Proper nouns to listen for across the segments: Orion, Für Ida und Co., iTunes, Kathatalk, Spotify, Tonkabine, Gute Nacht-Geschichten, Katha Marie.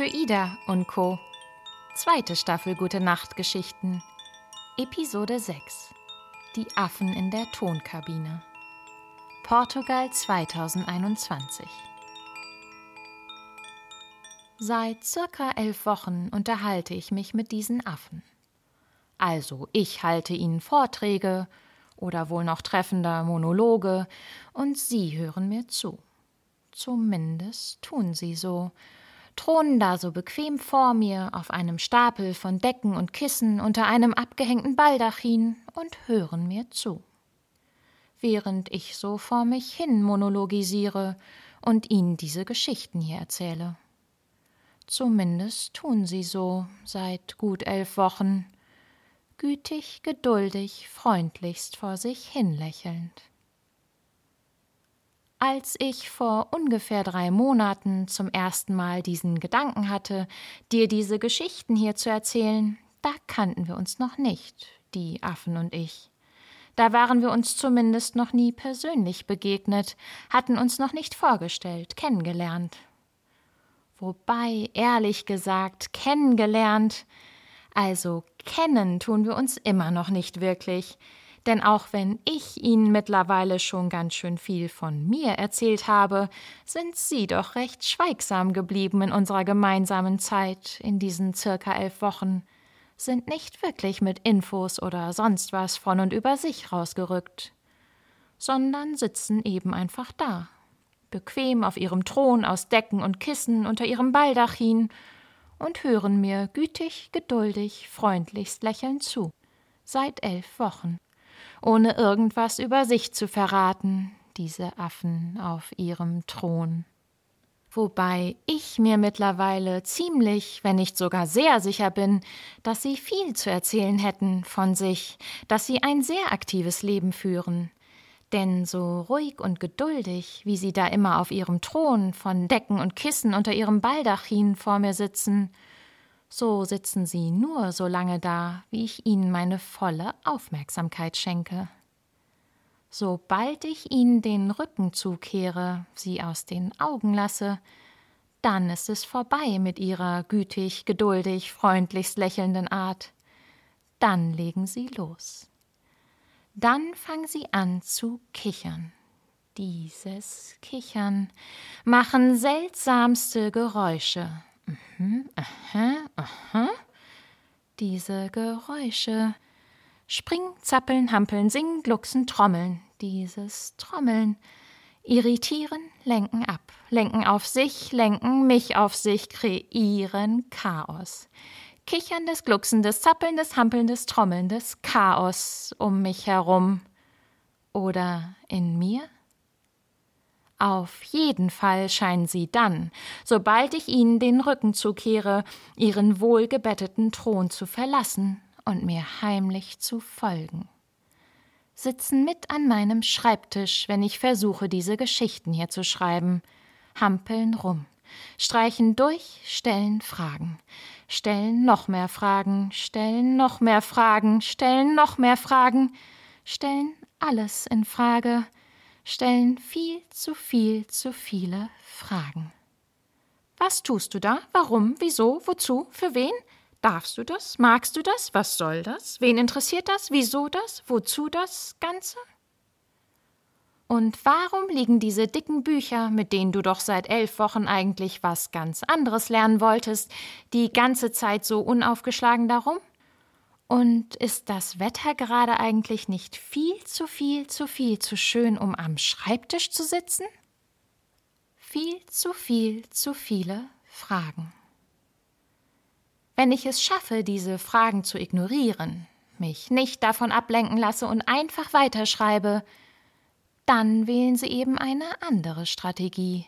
Für Ida und Co. Zweite Staffel Gute Nacht-Geschichten. Episode 6. Die Affen in der Tonkabine. Portugal 2021. Seit circa 11 Wochen unterhalte ich mich mit diesen Affen. Also ich halte ihnen Vorträge oder wohl noch treffender Monologe und sie hören mir zu. Zumindest tun sie so, thronen da so bequem vor mir auf einem Stapel von Decken und Kissen unter einem abgehängten Baldachin und hören mir zu. Während ich so vor mich hin monologisiere und ihnen diese Geschichten hier erzähle. Zumindest tun sie so seit gut 11 Wochen, gütig, geduldig, freundlichst vor sich hin lächelnd. Als ich vor ungefähr 3 Monaten zum ersten Mal diesen Gedanken hatte, dir diese Geschichten hier zu erzählen, da kannten wir uns noch nicht, die Affen und ich. Da waren wir uns zumindest noch nie persönlich begegnet, hatten uns noch nicht vorgestellt, kennengelernt. Wobei, ehrlich gesagt, kennengelernt, also kennen tun wir uns immer noch nicht wirklich. Denn auch wenn ich ihnen mittlerweile schon ganz schön viel von mir erzählt habe, sind sie doch recht schweigsam geblieben in unserer gemeinsamen Zeit, in diesen circa 11 Wochen, sind nicht wirklich mit Infos oder sonst was von und über sich rausgerückt, sondern sitzen eben einfach da, bequem auf ihrem Thron aus Decken und Kissen unter ihrem Baldachin und hören mir gütig, geduldig, freundlichst lächelnd zu, seit 11 Wochen. Ohne irgendwas über sich zu verraten, diese Affen auf ihrem Thron. Wobei ich mir mittlerweile ziemlich, wenn nicht sogar sehr sicher bin, dass sie viel zu erzählen hätten von sich, dass sie ein sehr aktives Leben führen. Denn so ruhig und geduldig, wie sie da immer auf ihrem Thron von Decken und Kissen unter ihrem Baldachin vor mir sitzen, so sitzen sie nur so lange da, wie ich ihnen meine volle Aufmerksamkeit schenke. Sobald ich ihnen den Rücken zukehre, sie aus den Augen lasse, dann ist es vorbei mit ihrer gütig, geduldig, freundlichst lächelnden Art. Dann legen sie los. Dann fangen sie an zu kichern. Dieses Kichern machen seltsamste Geräusche. Diese Geräusche. Springen, zappeln, hampeln, singen, glucksen, trommeln. Dieses Trommeln. Irritieren, lenken ab. Lenken auf sich, lenken mich auf sich, kreieren Chaos. Kicherndes, glucksendes, zappelndes, hampelndes, trommelndes Chaos um mich herum. Oder in mir? Auf jeden Fall scheinen sie dann, sobald ich ihnen den Rücken zukehre, ihren wohlgebetteten Thron zu verlassen und mir heimlich zu folgen. Sitzen mit an meinem Schreibtisch, wenn ich versuche, diese Geschichten hier zu schreiben, hampeln rum, streichen durch, stellen Fragen, stellen noch mehr Fragen, stellen noch mehr Fragen, stellen noch mehr Fragen, stellen alles in Frage, stellen viel zu viele Fragen. Was tust du da? Warum? Wieso? Wozu? Für wen? Darfst du das? Magst du das? Was soll das? Wen interessiert das? Wieso das? Wozu das Ganze? Und warum liegen diese dicken Bücher, mit denen du doch seit 11 Wochen eigentlich was ganz anderes lernen wolltest, die ganze Zeit so unaufgeschlagen darum? Und ist das Wetter gerade eigentlich nicht viel zu schön, um am Schreibtisch zu sitzen? Viel zu viele Fragen. Wenn ich es schaffe, diese Fragen zu ignorieren, mich nicht davon ablenken lasse und einfach weiterschreibe, dann wählen sie eben eine andere Strategie.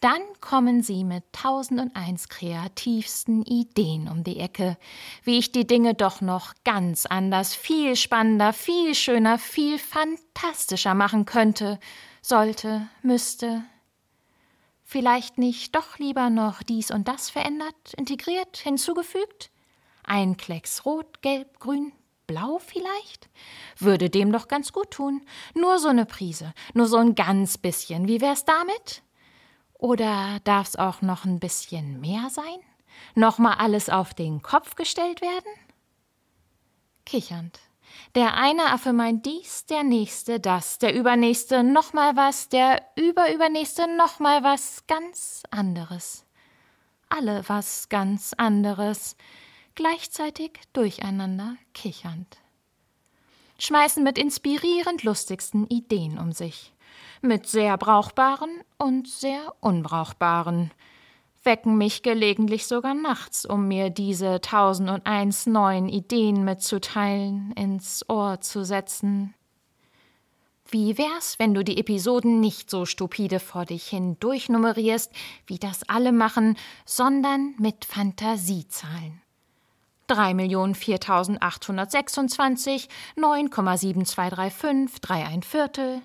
Dann kommen sie mit 1001 kreativsten Ideen um die Ecke, wie ich die Dinge doch noch ganz anders, viel spannender, viel schöner, viel fantastischer machen könnte, sollte, müsste. Vielleicht nicht doch lieber noch dies und das verändert, integriert, hinzugefügt? Ein Klecks rot, gelb, grün, blau vielleicht? Würde dem doch ganz gut tun. Nur so eine Prise, nur so ein ganz bisschen. Wie wär's damit? Oder darf es auch noch ein bisschen mehr sein? Nochmal alles auf den Kopf gestellt werden? Kichernd. Der eine Affe meint dies, der nächste das, der übernächste nochmal was, der überübernächste nochmal was ganz anderes. Alle was ganz anderes, gleichzeitig durcheinander kichernd. Schmeißen mit inspirierend lustigsten Ideen um sich, mit sehr brauchbaren und sehr unbrauchbaren. Wecken mich gelegentlich sogar nachts, um mir diese 1001 neuen Ideen mitzuteilen, ins Ohr zu setzen. Wie wär's, wenn du die Episoden nicht so stupide vor dich hin durchnummerierst, wie das alle machen, sondern mit Fantasiezahlen? 3.004.826, 9,7235, 3 1/4.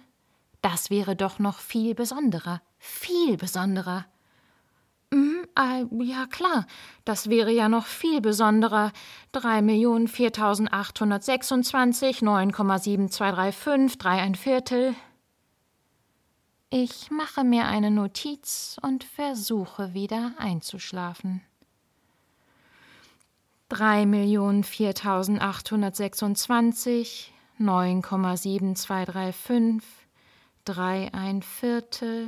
Das wäre doch noch viel besonderer, viel besonderer. Ja klar, das wäre ja noch viel besonderer. 3.004.826, 9,7235, 3 1/4. Ich mache mir eine Notiz und versuche wieder einzuschlafen. 3.004.826, 9,7235, 3 1/4.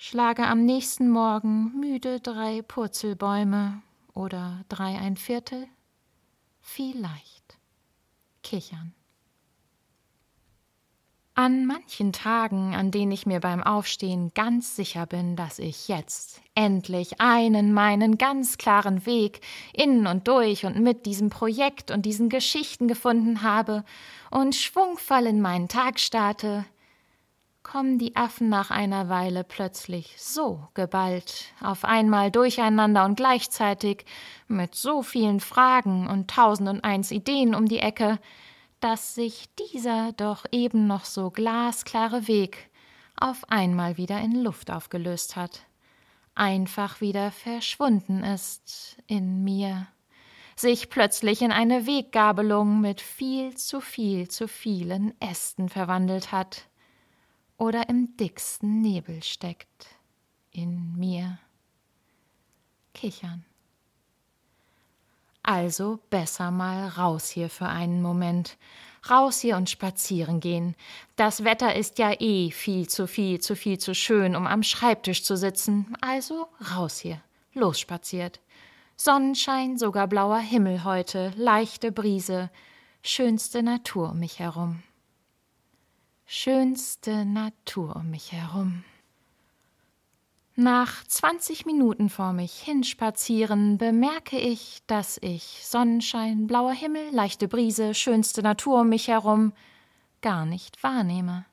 Schlage am nächsten Morgen müde 3 Purzelbäume oder 3 1/4. Vielleicht. Kichern. An manchen Tagen, an denen ich mir beim Aufstehen ganz sicher bin, dass ich jetzt endlich meinen ganz klaren Weg in und durch und mit diesem Projekt und diesen Geschichten gefunden habe und schwungvoll in meinen Tag starte, kommen die Affen nach einer Weile plötzlich so geballt, auf einmal durcheinander und gleichzeitig mit so vielen Fragen und 1001 Ideen um die Ecke, dass sich dieser doch eben noch so glasklare Weg auf einmal wieder in Luft aufgelöst hat, einfach wieder verschwunden ist in mir, sich plötzlich in eine Weggabelung mit viel zu vielen Ästen verwandelt hat. Oder im dicksten Nebel steckt in mir. Kichern. Also besser mal raus hier für einen Moment. Raus hier und spazieren gehen. Das Wetter ist ja eh viel zu schön, um am Schreibtisch zu sitzen. Also raus hier, losspaziert. Sonnenschein, sogar blauer Himmel heute, leichte Brise, schönste Natur um mich herum. Schönste Natur um mich herum. Nach 20 Minuten vor mich hinspazieren bemerke ich, dass ich Sonnenschein, blauer Himmel, leichte Brise, schönste Natur um mich herum gar nicht wahrnehme.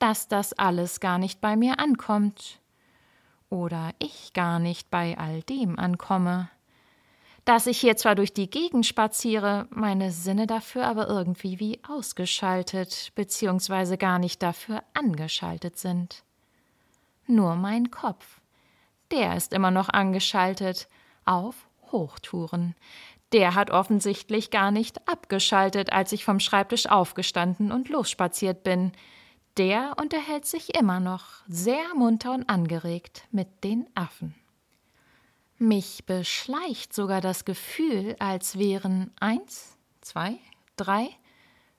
Dass das alles gar nicht bei mir ankommt. Oder ich gar nicht bei all dem ankomme. Dass ich hier zwar durch die Gegend spaziere, meine Sinne dafür aber irgendwie wie ausgeschaltet bzw. gar nicht dafür angeschaltet sind. Nur mein Kopf, der ist immer noch angeschaltet, auf Hochtouren. Der hat offensichtlich gar nicht abgeschaltet, als ich vom Schreibtisch aufgestanden und losspaziert bin. Der unterhält sich immer noch sehr munter und angeregt mit den Affen. Mich beschleicht sogar das Gefühl, als wären 1, 2, 3,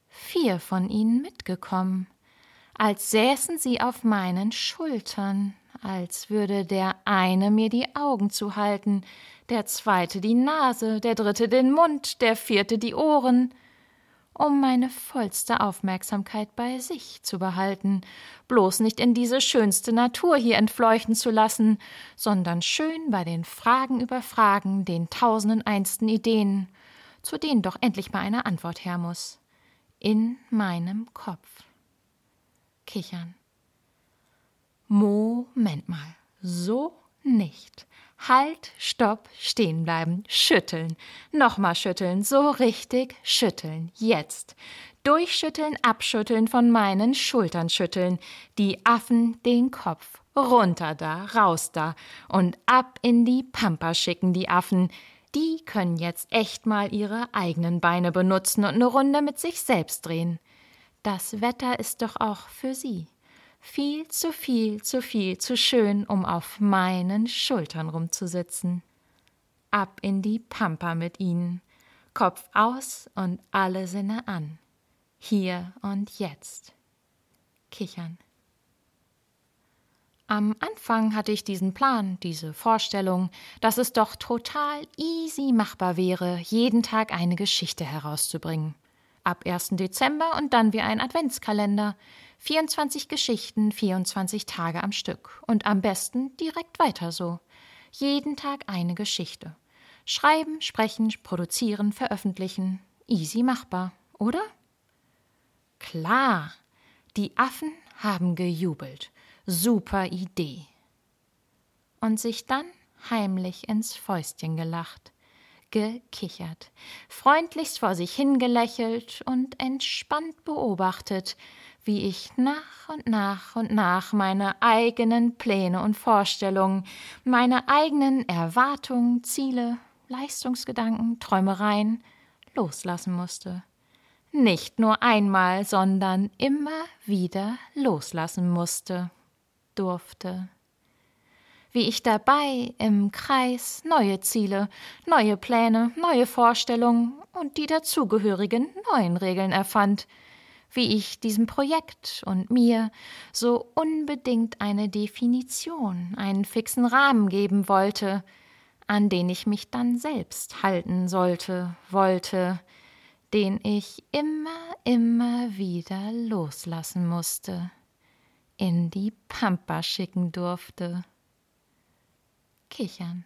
4 von ihnen mitgekommen, als säßen sie auf meinen Schultern, als würde der eine mir die Augen zuhalten, der zweite die Nase, der dritte den Mund, der vierte die Ohren, um meine vollste Aufmerksamkeit bei sich zu behalten, bloß nicht in diese schönste Natur hier entfleuchten zu lassen, sondern schön bei den Fragen über Fragen, den 1001. Ideen, zu denen doch endlich mal eine Antwort her muss. In meinem Kopf. Kichern. Moment mal, so nicht. Halt, stopp, stehen bleiben, schütteln, nochmal schütteln, so richtig schütteln, jetzt. Durchschütteln, abschütteln, von meinen Schultern schütteln, die Affen den Kopf, runter da, raus da und ab in die Pampa schicken die Affen. Die können jetzt echt mal ihre eigenen Beine benutzen und eine Runde mit sich selbst drehen. Das Wetter ist doch auch für sie. Viel zu viel, zu viel, zu schön, um auf meinen Schultern rumzusitzen. Ab in die Pampa mit ihnen. Kopf aus und alle Sinne an. Hier und jetzt. Kichern. Am Anfang hatte ich diesen Plan, diese Vorstellung, dass es doch total easy machbar wäre, jeden Tag eine Geschichte herauszubringen. Ab 1. Dezember und dann wie ein Adventskalender. 24 Geschichten, 24 Tage am Stück. Und am besten direkt weiter so. Jeden Tag eine Geschichte. Schreiben, sprechen, produzieren, veröffentlichen. Easy machbar, oder? Klar, die Affen haben gejubelt. Super Idee. Und sich dann heimlich ins Fäustchen gelacht, gekichert, freundlichst vor sich hingelächelt und entspannt beobachtet, wie ich nach und nach meine eigenen Pläne und Vorstellungen, meine eigenen Erwartungen, Ziele, Leistungsgedanken, Träumereien loslassen musste. Nicht nur einmal, sondern immer wieder loslassen musste. Durfte. Wie ich dabei im Kreis neue Ziele, neue Pläne, neue Vorstellungen und die dazugehörigen neuen Regeln erfand. Wie ich diesem Projekt und mir so unbedingt eine Definition, einen fixen Rahmen geben wollte, an den ich mich dann selbst halten wollte, den ich immer wieder loslassen musste. In die Pampa schicken durfte. Kichern.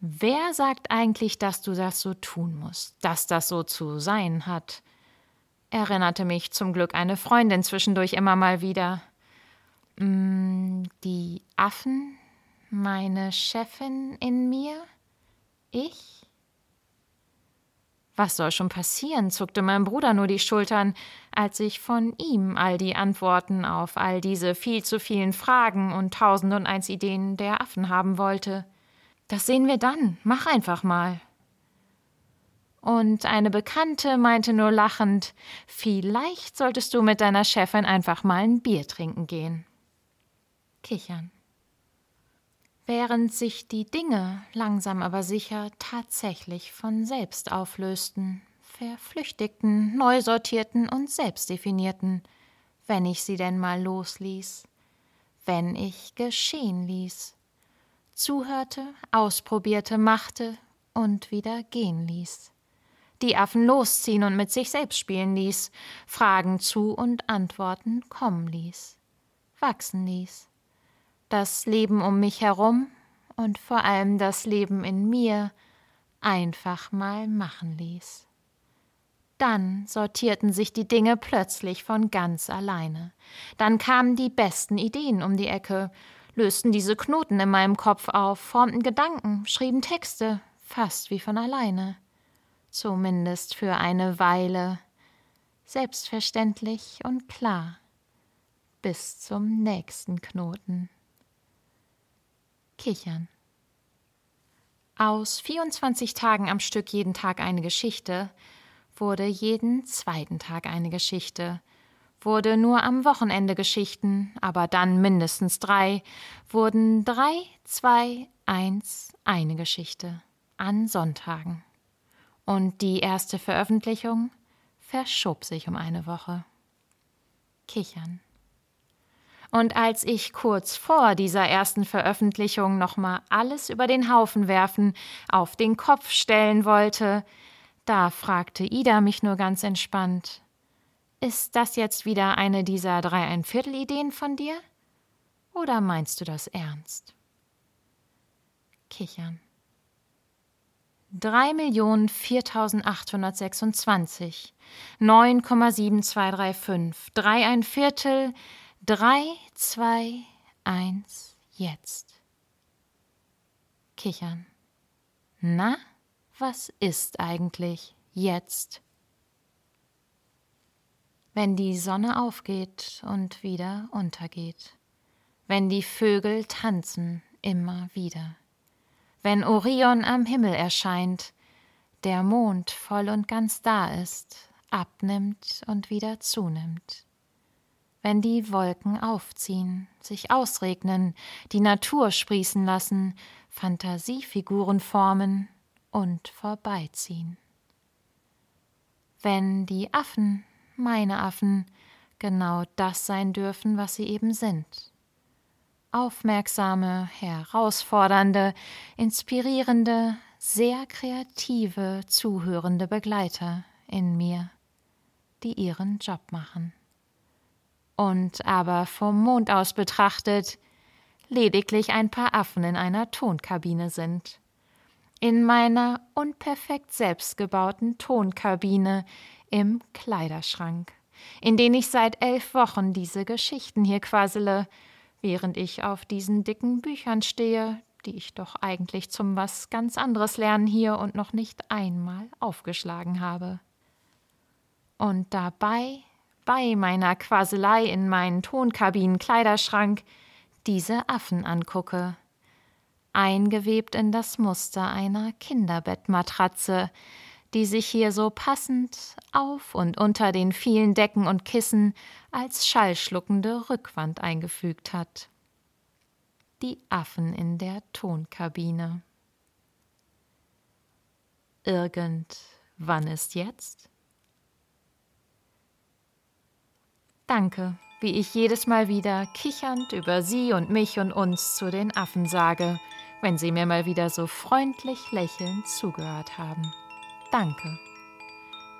Wer sagt eigentlich, dass du das so tun musst, dass das so zu sein hat? Erinnerte mich zum Glück eine Freundin zwischendurch immer mal wieder. Die Affen, meine Chefin in mir, ich? Was soll schon passieren, zuckte mein Bruder nur die Schultern, als ich von ihm all die Antworten auf all diese viel zu vielen Fragen und 1001 Ideen der Affen haben wollte. Das sehen wir dann, mach einfach mal. Und eine Bekannte meinte nur lachend, vielleicht solltest du mit deiner Chefin einfach mal ein Bier trinken gehen. Kichern. Während sich die Dinge langsam aber sicher tatsächlich von selbst auflösten, verflüchtigten, neu sortierten und selbst definierten, wenn ich sie denn mal losließ, wenn ich geschehen ließ, zuhörte, ausprobierte, machte und wieder gehen ließ, die Affen losziehen und mit sich selbst spielen ließ, Fragen zu und Antworten kommen ließ, wachsen ließ. Das Leben um mich herum und vor allem das Leben in mir einfach mal machen ließ. Dann sortierten sich die Dinge plötzlich von ganz alleine. Dann kamen die besten Ideen um die Ecke, lösten diese Knoten in meinem Kopf auf, formten Gedanken, schrieben Texte, fast wie von alleine. Zumindest für eine Weile. Selbstverständlich und klar. Bis zum nächsten Knoten. Kichern. Aus 24 Tagen am Stück jeden Tag eine Geschichte, wurde jeden zweiten Tag eine Geschichte, wurde nur am Wochenende Geschichten, aber dann mindestens 3, wurden 3, 2, 1 eine Geschichte an Sonntagen. Und die erste Veröffentlichung verschob sich um eine Woche. Kichern. Und als ich kurz vor dieser ersten Veröffentlichung nochmal alles über den Haufen werfen, auf den Kopf stellen wollte, da fragte Ida mich nur ganz entspannt, ist das jetzt wieder eine dieser 3¼ Ideen von dir? Oder meinst du das ernst? Kichern. 3.004.826, 9,7235, 3¼ 3, 2, 1, jetzt. Kichern. Na, was ist eigentlich jetzt? Wenn die Sonne aufgeht und wieder untergeht. Wenn die Vögel tanzen, immer wieder. Wenn Orion am Himmel erscheint, der Mond voll und ganz da ist, abnimmt und wieder zunimmt. wenn die Wolken aufziehen, sich ausregnen, die Natur sprießen lassen, Fantasiefiguren formen und vorbeiziehen. Wenn die Affen, meine Affen, genau das sein dürfen, was sie eben sind. Aufmerksame, herausfordernde, inspirierende, sehr kreative, zuhörende Begleiter in mir, die ihren Job machen. Und aber vom Mond aus betrachtet, lediglich ein paar Affen in einer Tonkabine sind. In meiner unperfekt selbstgebauten Tonkabine im Kleiderschrank, in den ich seit 11 Wochen diese Geschichten hier quassele, während ich auf diesen dicken Büchern stehe, die ich doch eigentlich zum was ganz anderes lernen hier und noch nicht einmal aufgeschlagen habe. Und dabei, bei meiner Quasselei in meinen Tonkabinen-Kleiderschrank, diese Affen angucke, eingewebt in das Muster einer Kinderbettmatratze, die sich hier so passend auf und unter den vielen Decken und Kissen als schallschluckende Rückwand eingefügt hat. Die Affen in der Tonkabine. Irgendwann ist jetzt? Danke, wie ich jedes Mal wieder kichernd über Sie und mich und uns zu den Affen sage, wenn Sie mir mal wieder so freundlich lächelnd zugehört haben. Danke.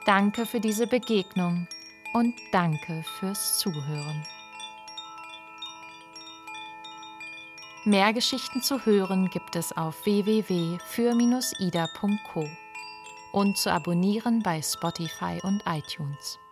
Danke für diese Begegnung und danke fürs Zuhören. Mehr Geschichten zu hören gibt es auf www.für-ida.co und zu abonnieren bei Spotify und iTunes.